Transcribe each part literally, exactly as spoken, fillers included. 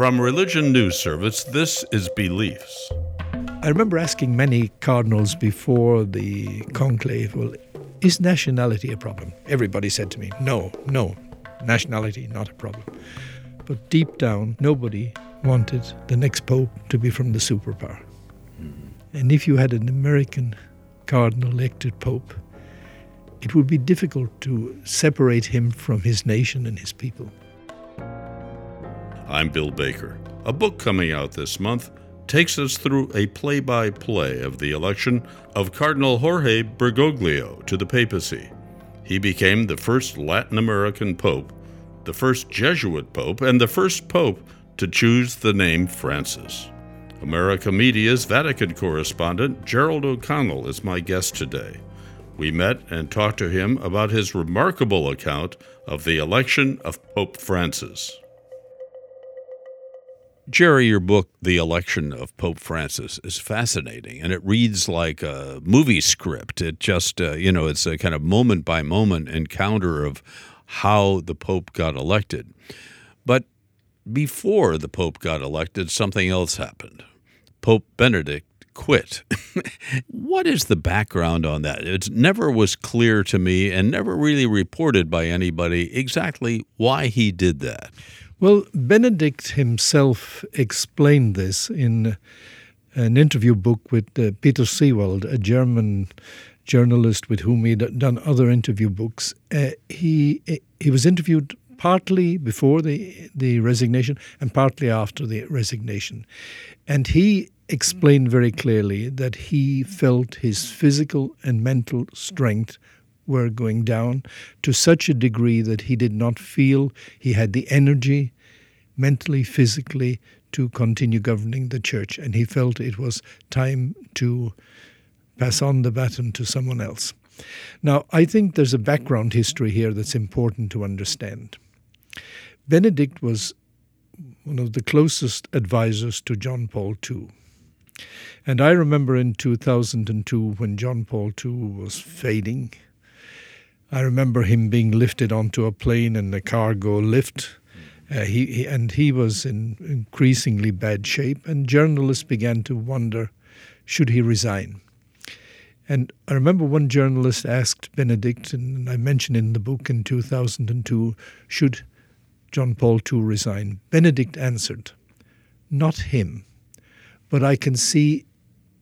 From Religion News Service, this is Beliefs. I remember asking many cardinals before the conclave, well, is nationality a problem? Everybody said to me, no, no, nationality not a problem. But deep down, nobody wanted the next pope to be from the superpower. Mm-hmm. And if you had an American cardinal elected pope, it would be difficult to separate him from his nation and his people. I'm Bill Baker. A book coming out this month takes us through a play-by-play of the election of Cardinal Jorge Bergoglio to the papacy. He became the first Latin American pope, the first Jesuit pope, and the first pope to choose the name Francis. America Media's Vatican correspondent Gerald O'Connell is my guest today. We met and talked to him about his remarkable account of the election of Pope Francis. Jerry, your book, The Election of Pope Francis, is fascinating, and it reads like a movie script. It just, uh, you know, it's a kind of moment-by-moment encounter of how the Pope got elected. But before the Pope got elected, something else happened. Pope Benedict quit. What is the background on that? It never was clear to me and never really reported by anybody exactly why he did that. Well, Benedict himself explained this in an interview book with uh, Peter Seewald, a German journalist with whom he'd done other interview books. Uh, he he was interviewed partly before the the resignation and partly after the resignation. And he explained very clearly that he felt his physical and mental strength were going down to such a degree that he did not feel he had the energy, mentally, physically, to continue governing the church. And he felt it was time to pass on the baton to someone else. Now, I think there's a background history here that's important to understand. Benedict was one of the closest advisors to John Paul the Second. And I remember in two thousand two, when John Paul the Second was fading, I remember him being lifted onto a plane in the cargo lift, uh, he, he, and he was in increasingly bad shape, and journalists began to wonder, should he resign? And I remember one journalist asked Benedict, and I mentioned in the book in two thousand two, should John Paul the Second resign? Benedict answered, not him, but I can see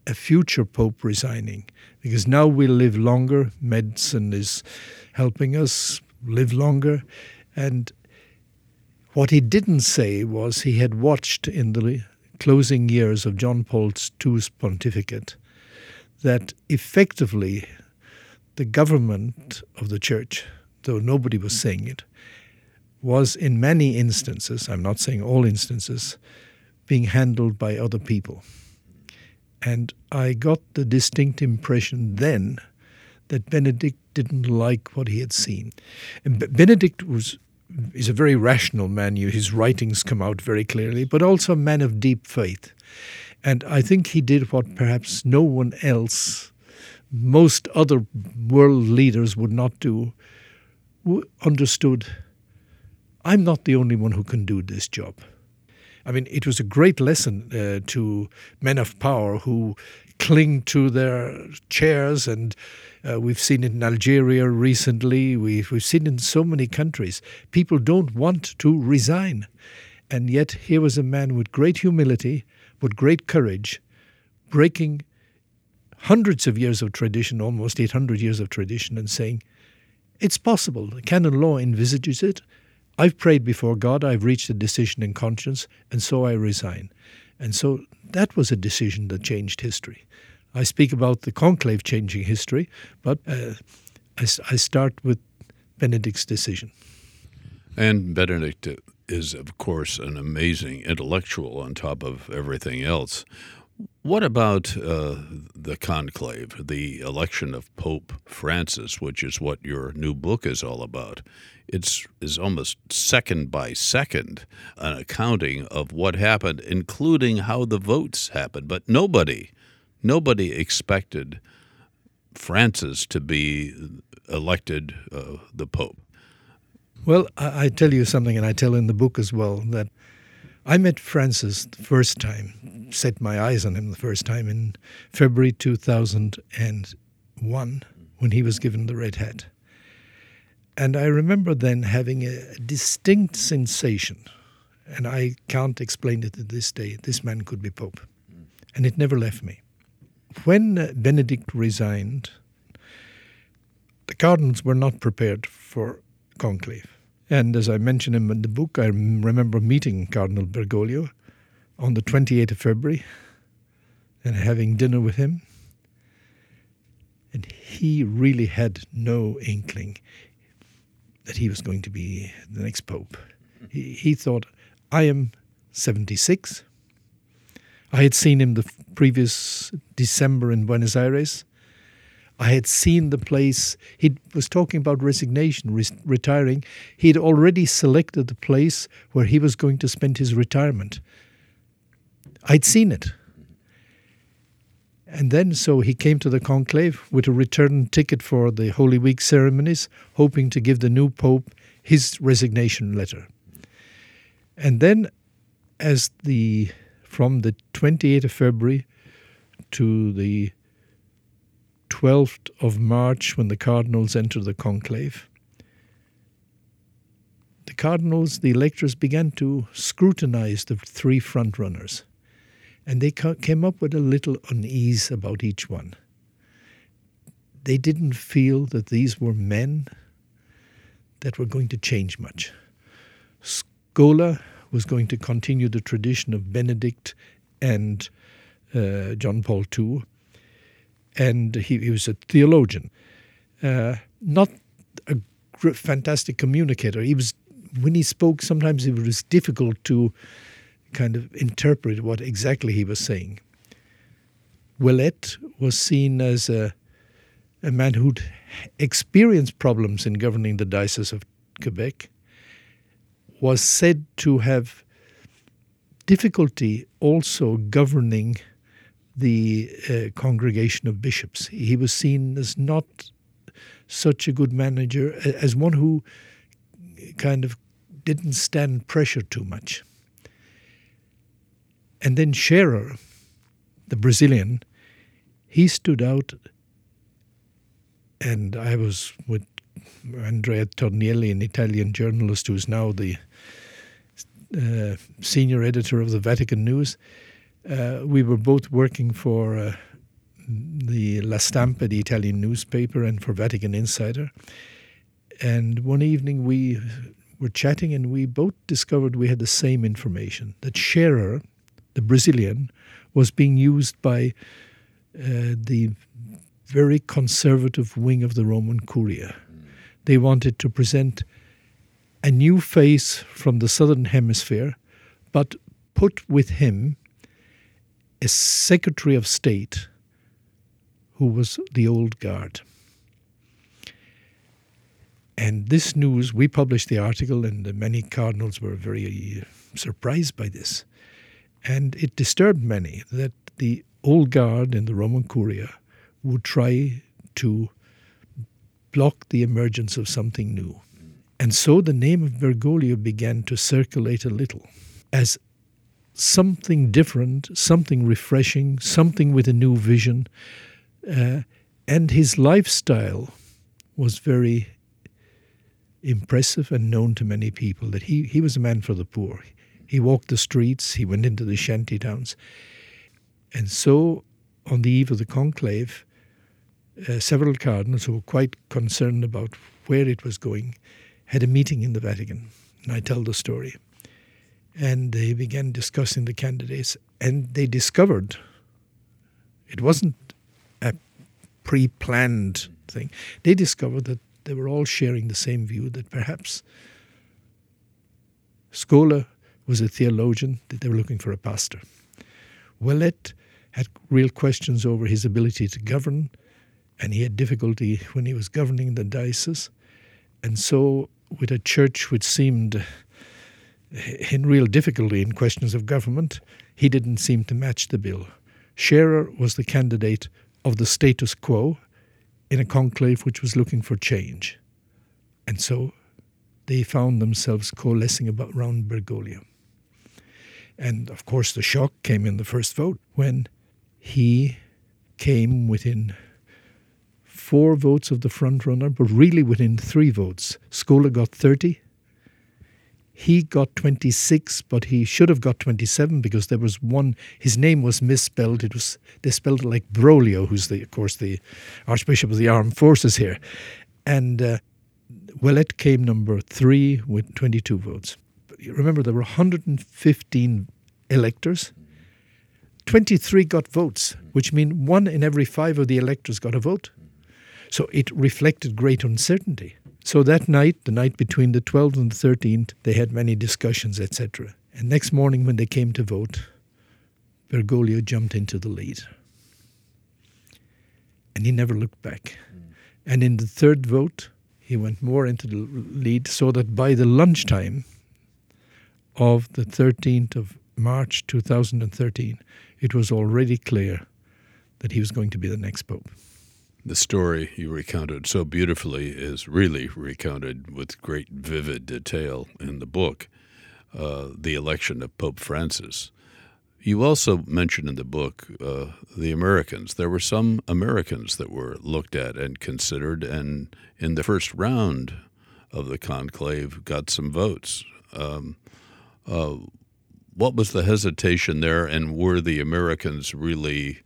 a future pope resigning, because now we live longer, medicine is helping us live longer. And what he didn't say was he had watched in the closing years of John Paul the Second's pontificate that effectively the government of the church, though nobody was saying it, was in many instances, I'm not saying all instances, being handled by other people. And I got the distinct impression then that Benedict didn't like what he had seen. And Benedict was is a very rational man. His writings come out very clearly, but also a man of deep faith. And I think he did what perhaps no one else, most other world leaders would not do, understood, I'm not the only one who can do this job. I mean, it was a great lesson uh, to men of power who cling to their chairs, and uh, we've seen it in Algeria recently. We've, we've seen it in so many countries. People don't want to resign. And yet here was a man with great humility, with great courage, breaking hundreds of years of tradition, almost eight hundred years of tradition, and saying, it's possible. The canon law envisages it. I've prayed before God, I've reached a decision in conscience, and so I resign. And so that was a decision that changed history. I speak about the conclave changing history, but uh, I, I start with Benedict's decision. And Benedict is, of course, an amazing intellectual on top of everything else. What about uh, the conclave, the election of Pope Francis, which is what your new book is all about? It's is almost second by second an accounting of what happened, including how the votes happened. But nobody, nobody expected Francis to be elected uh, the Pope. Well, I, I tell you something, and I tell in the book as well, that I met Francis the first time, set my eyes on him the first time in February two thousand one when he was given the red hat. And I remember then having a distinct sensation, and I can't explain it to this day, this man could be Pope. And it never left me. When Benedict resigned, the cardinals were not prepared for conclave. And as I mention him in the book, I remember meeting Cardinal Bergoglio on the twenty-eighth of February and having dinner with him. And he really had no inkling that he was going to be the next pope. He, he thought, I am seventy-six. I had seen him the previous December in Buenos Aires. I had seen the place. He was talking about resignation, re- retiring. He had already selected the place where he was going to spend his retirement. I'd seen it. And then so he came to the conclave with a return ticket for the Holy Week ceremonies, hoping to give the new pope his resignation letter. And then as the from the twenty-eighth of February to the twelfth of March, when the cardinals entered the conclave, the cardinals, the electors, began to scrutinize the three front-runners, and they ca- came up with a little unease about each one. They didn't feel that these were men that were going to change much. Scola was going to continue the tradition of Benedict and uh, John Paul the Second, and he, he was a theologian, uh, not a gr- fantastic communicator. He was, when he spoke, sometimes it was difficult to kind of interpret what exactly he was saying. Ouellet was seen as a, a man who'd experienced problems in governing the Diocese of Quebec, was said to have difficulty also governing the uh, congregation of bishops. He was seen as not such a good manager, as one who kind of didn't stand pressure too much. And then Scherer, the Brazilian, he stood out, and I was with Andrea Tornielli, an Italian journalist who's now the uh, senior editor of the Vatican News. Uh, we were both working for uh, the La Stampa, the Italian newspaper, and for Vatican Insider. And one evening we were chatting and we both discovered we had the same information, that Scherer, the Brazilian, was being used by uh, the very conservative wing of the Roman Curia. They wanted to present a new face from the Southern Hemisphere, but put with him a Secretary of State who was the old guard. And this news, we published the article, and many cardinals were very surprised by this. And it disturbed many that the old guard in the Roman Curia would try to block the emergence of something new. And so the name of Bergoglio began to circulate a little as something different, something refreshing, something with a new vision. Uh, and his lifestyle was very impressive and known to many people, that he, he was a man for the poor. He walked the streets, he went into the shanty towns. And so on the eve of the conclave, uh, several cardinals who were quite concerned about where it was going had a meeting in the Vatican. And I tell the story. And they began discussing the candidates, and they discovered it wasn't a pre-planned thing. They discovered that they were all sharing the same view, that perhaps Scola was a theologian, that they were looking for a pastor. Ouellet had real questions over his ability to govern, and he had difficulty when he was governing the diocese. And so with a church which seemed in real difficulty in questions of government, he didn't seem to match the bill. Scherer was the candidate of the status quo in a conclave which was looking for change. And so they found themselves coalescing about around Bergoglio. And, of course, the shock came in the first vote when he came within four votes of the front-runner, but really within three votes. Scola got thirty. He got twenty-six, but he should have got twenty-seven because there was one. His name was misspelled. It was they spelled it like Broglio, who's, the, of course, the Archbishop of the Armed Forces here. And uh, Ouellet came number three with twenty-two votes. Remember, there were one hundred fifteen electors. twenty-three got votes, which means one in every five of the electors got a vote. So it reflected great uncertainty. So that night, the night between the twelfth and the thirteenth, they had many discussions, et cetera. And next morning when they came to vote, Bergoglio jumped into the lead. And he never looked back. And in the third vote, he went more into the lead, so that by the lunchtime of the thirteenth of March two thousand thirteen, it was already clear that he was going to be the next pope. The story you recounted so beautifully is really recounted with great vivid detail in the book, uh, the election of Pope Francis. You also mentioned in the book uh, the Americans. There were some Americans that were looked at and considered, and in the first round of the conclave got some votes. Um, uh, what was the hesitation there, and were the Americans really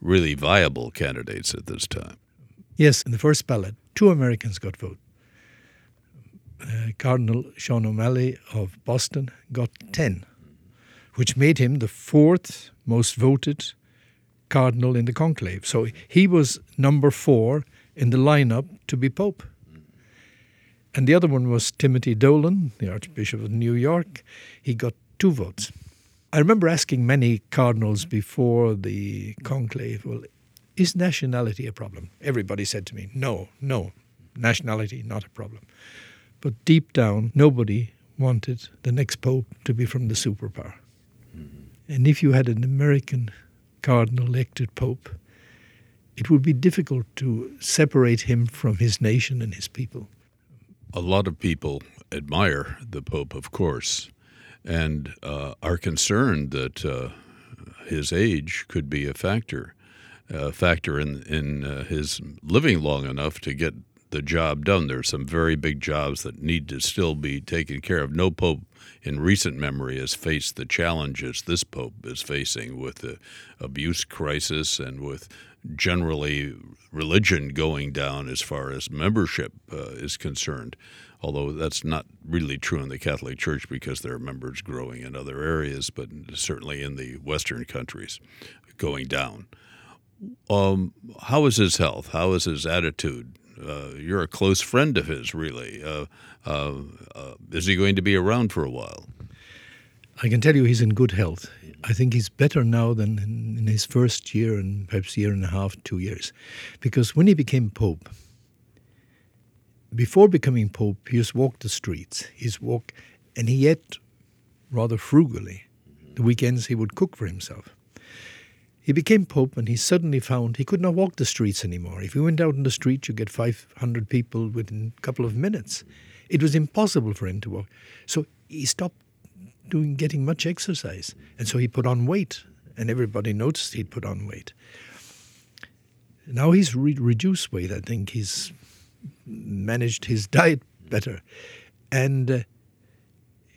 really viable candidates at this time? Yes, in the first ballot, two Americans got vote. Uh, Cardinal Sean O'Malley of Boston got ten, which made him the fourth most voted cardinal in the conclave. So he was number four in the lineup to be pope. And the other one was Timothy Dolan, the Archbishop of New York. He got two votes. I remember asking many cardinals before the conclave, well, is nationality a problem? Everybody said to me, no, no, nationality not a problem. But deep down, nobody wanted the next pope to be from the superpower. Mm-hmm. And if you had an American cardinal elected pope, it would be difficult to separate him from his nation and his people. A lot of people admire the pope, of course, and uh, are concerned that uh, his age could be a factor, a factor in, in uh, his living long enough to get the job done. There are some very big jobs that need to still be taken care of. No pope in recent memory has faced the challenges this pope is facing with the abuse crisis and with generally religion going down as far as membership uh, is concerned. Although that's not really true in the Catholic Church because there are members growing in other areas, but certainly in the Western countries going down. Um, how is his health? How is his attitude? Uh, you're a close friend of his, really. Uh, uh, uh, is he going to be around for a while? I can tell you he's in good health. I think he's better now than in, in his first year and perhaps year and a half, two years. Because when he became Pope, before becoming Pope, he just walked the streets. He's walked, and he ate rather frugally. The weekends he would cook for himself. He became Pope, and he suddenly found he could not walk the streets anymore. If you went out in the street, you get five hundred people within a couple of minutes. It was impossible for him to walk. So he stopped doing getting much exercise, and so he put on weight, and everybody noticed he'd put on weight. Now he's re- reduced weight, I think. He's managed his diet better. And uh,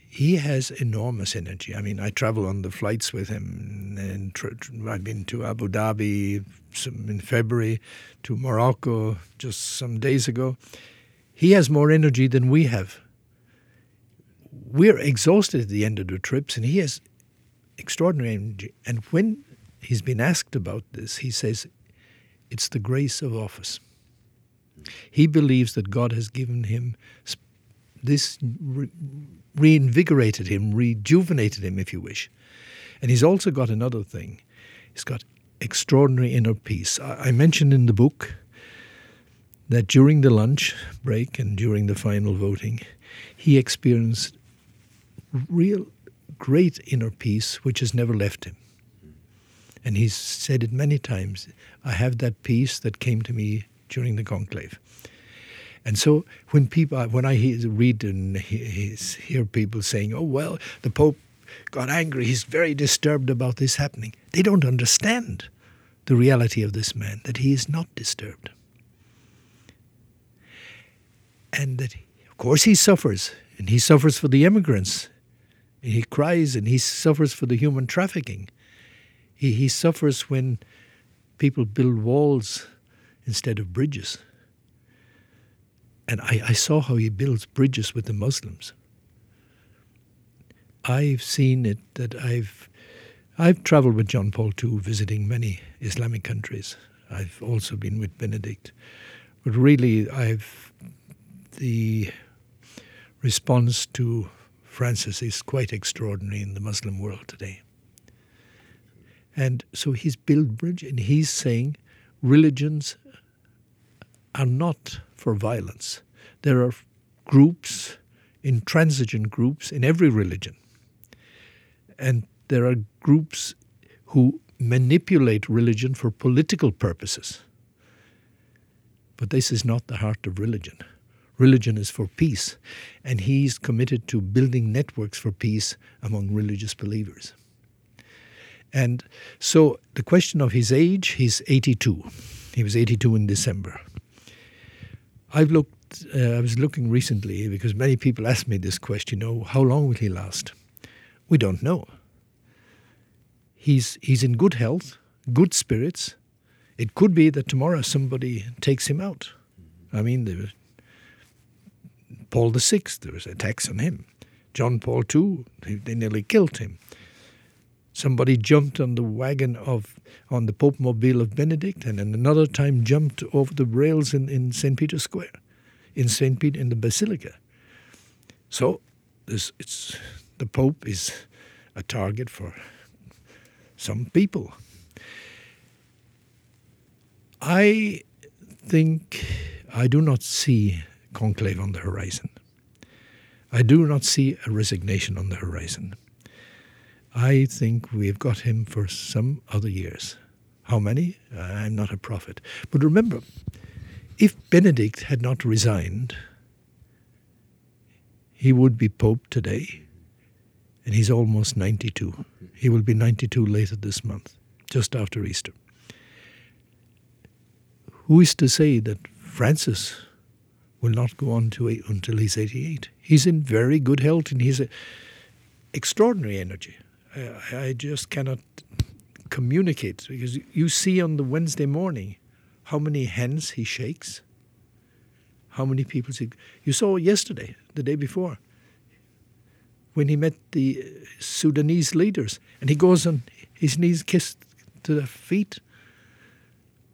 he has enormous energy. I mean, I travel on the flights with him. And tr- I've been to Abu Dhabi some in February, to Morocco just some days ago. He has more energy than we have. We're exhausted at the end of the trips, and he has extraordinary energy. And when he's been asked about this, he says, it's the grace of office. He believes that God has given him this, re- reinvigorated him, rejuvenated him, if you wish. And he's also got another thing. He's got extraordinary inner peace. I, I mentioned in the book that during the lunch break and during the final voting, he experienced real great inner peace, which has never left him. And he's said it many times. I have that peace that came to me during the conclave. And so when people, when I hear, read and hear, hear people saying, oh, well, the Pope got angry. He's very disturbed about this happening. They don't understand the reality of this man, that he is not disturbed. And that, of course, he suffers. And he suffers for the immigrants. And he cries, and he suffers for the human trafficking. He, he suffers when people build walls instead of bridges. And I, I saw how he builds bridges with the Muslims. I've seen it that I've I've traveled with John Paul the Second, visiting many Islamic countries. I've also been with Benedict. But really, I've the response to Francis is quite extraordinary in the Muslim world today. And so he's built bridge, and he's saying religions are not for violence. There are groups, intransigent groups, in every religion. And there are groups who manipulate religion for political purposes. But this is not the heart of religion. Religion is for peace, and he's committed to building networks for peace among religious believers. And so the question of his age, he's eighty-two. He was eighty-two in December. I've looked, uh, I was looking recently, because many people ask me this question, you know, how long will he last? We don't know. He's, he's in good health, good spirits. It could be that tomorrow somebody takes him out. I mean, the Paul the Sixth, there was attacks on him. John Paul the Second, they nearly killed him. Somebody jumped on the wagon of, on the Pope Mobile of Benedict, and another time jumped over the rails in, in Saint Peter's Square, in Saint Peter, in the Basilica. So this, it's, the Pope is a target for some people. I think I do not see conclave on the horizon. I do not see a resignation on the horizon. I think we've got him for some other years. How many? I'm not a prophet. But remember, if Benedict had not resigned, he would be Pope today, and he's almost ninety-two. He will be ninety-two later this month, just after Easter. Who is to say that Francis will not go on to until he's eighty-eight? He's in very good health, and he's a extraordinary energy. I just cannot communicate, because you see on the Wednesday morning how many hands he shakes, how many people he, you saw yesterday, the day before, when he met the Sudanese leaders, and he goes on his knees, kissed to their feet.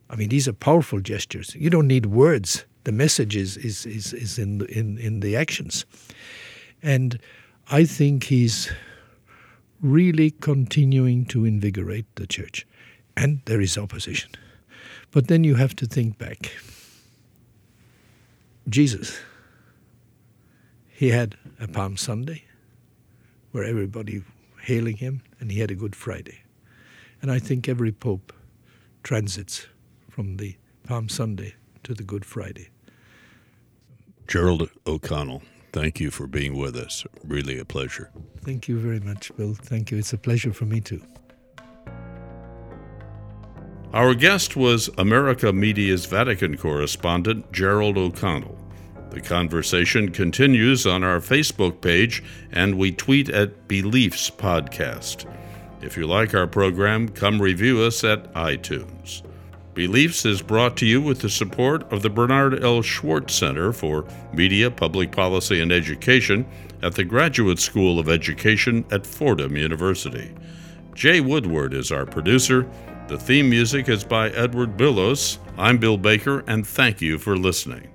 I mean, these are powerful gestures. You don't need words. The message is is is, is in the, in in the actions, and I think he's really continuing to invigorate the church. And there is opposition. But then you have to think back. Jesus, he had a Palm Sunday where everybody hailing him, and he had a Good Friday. And I think every pope transits from the Palm Sunday to the Good Friday. Gerald O'Connell, thank you for being with us. Really a pleasure. Thank you very much, Bill. Thank you. It's a pleasure for me, too. Our guest was America Media's Vatican correspondent, Gerald O'Connell. The conversation continues on our Facebook page, and we tweet at Beliefs Podcast. If you like our program, come review us at iTunes. Beliefs is brought to you with the support of the Bernard L. Schwartz Center for Media, Public Policy, and Education at the Graduate School of Education at Fordham University. Jay Woodward is our producer. The theme music is by Edward Billos. I'm Bill Baker, and thank you for listening.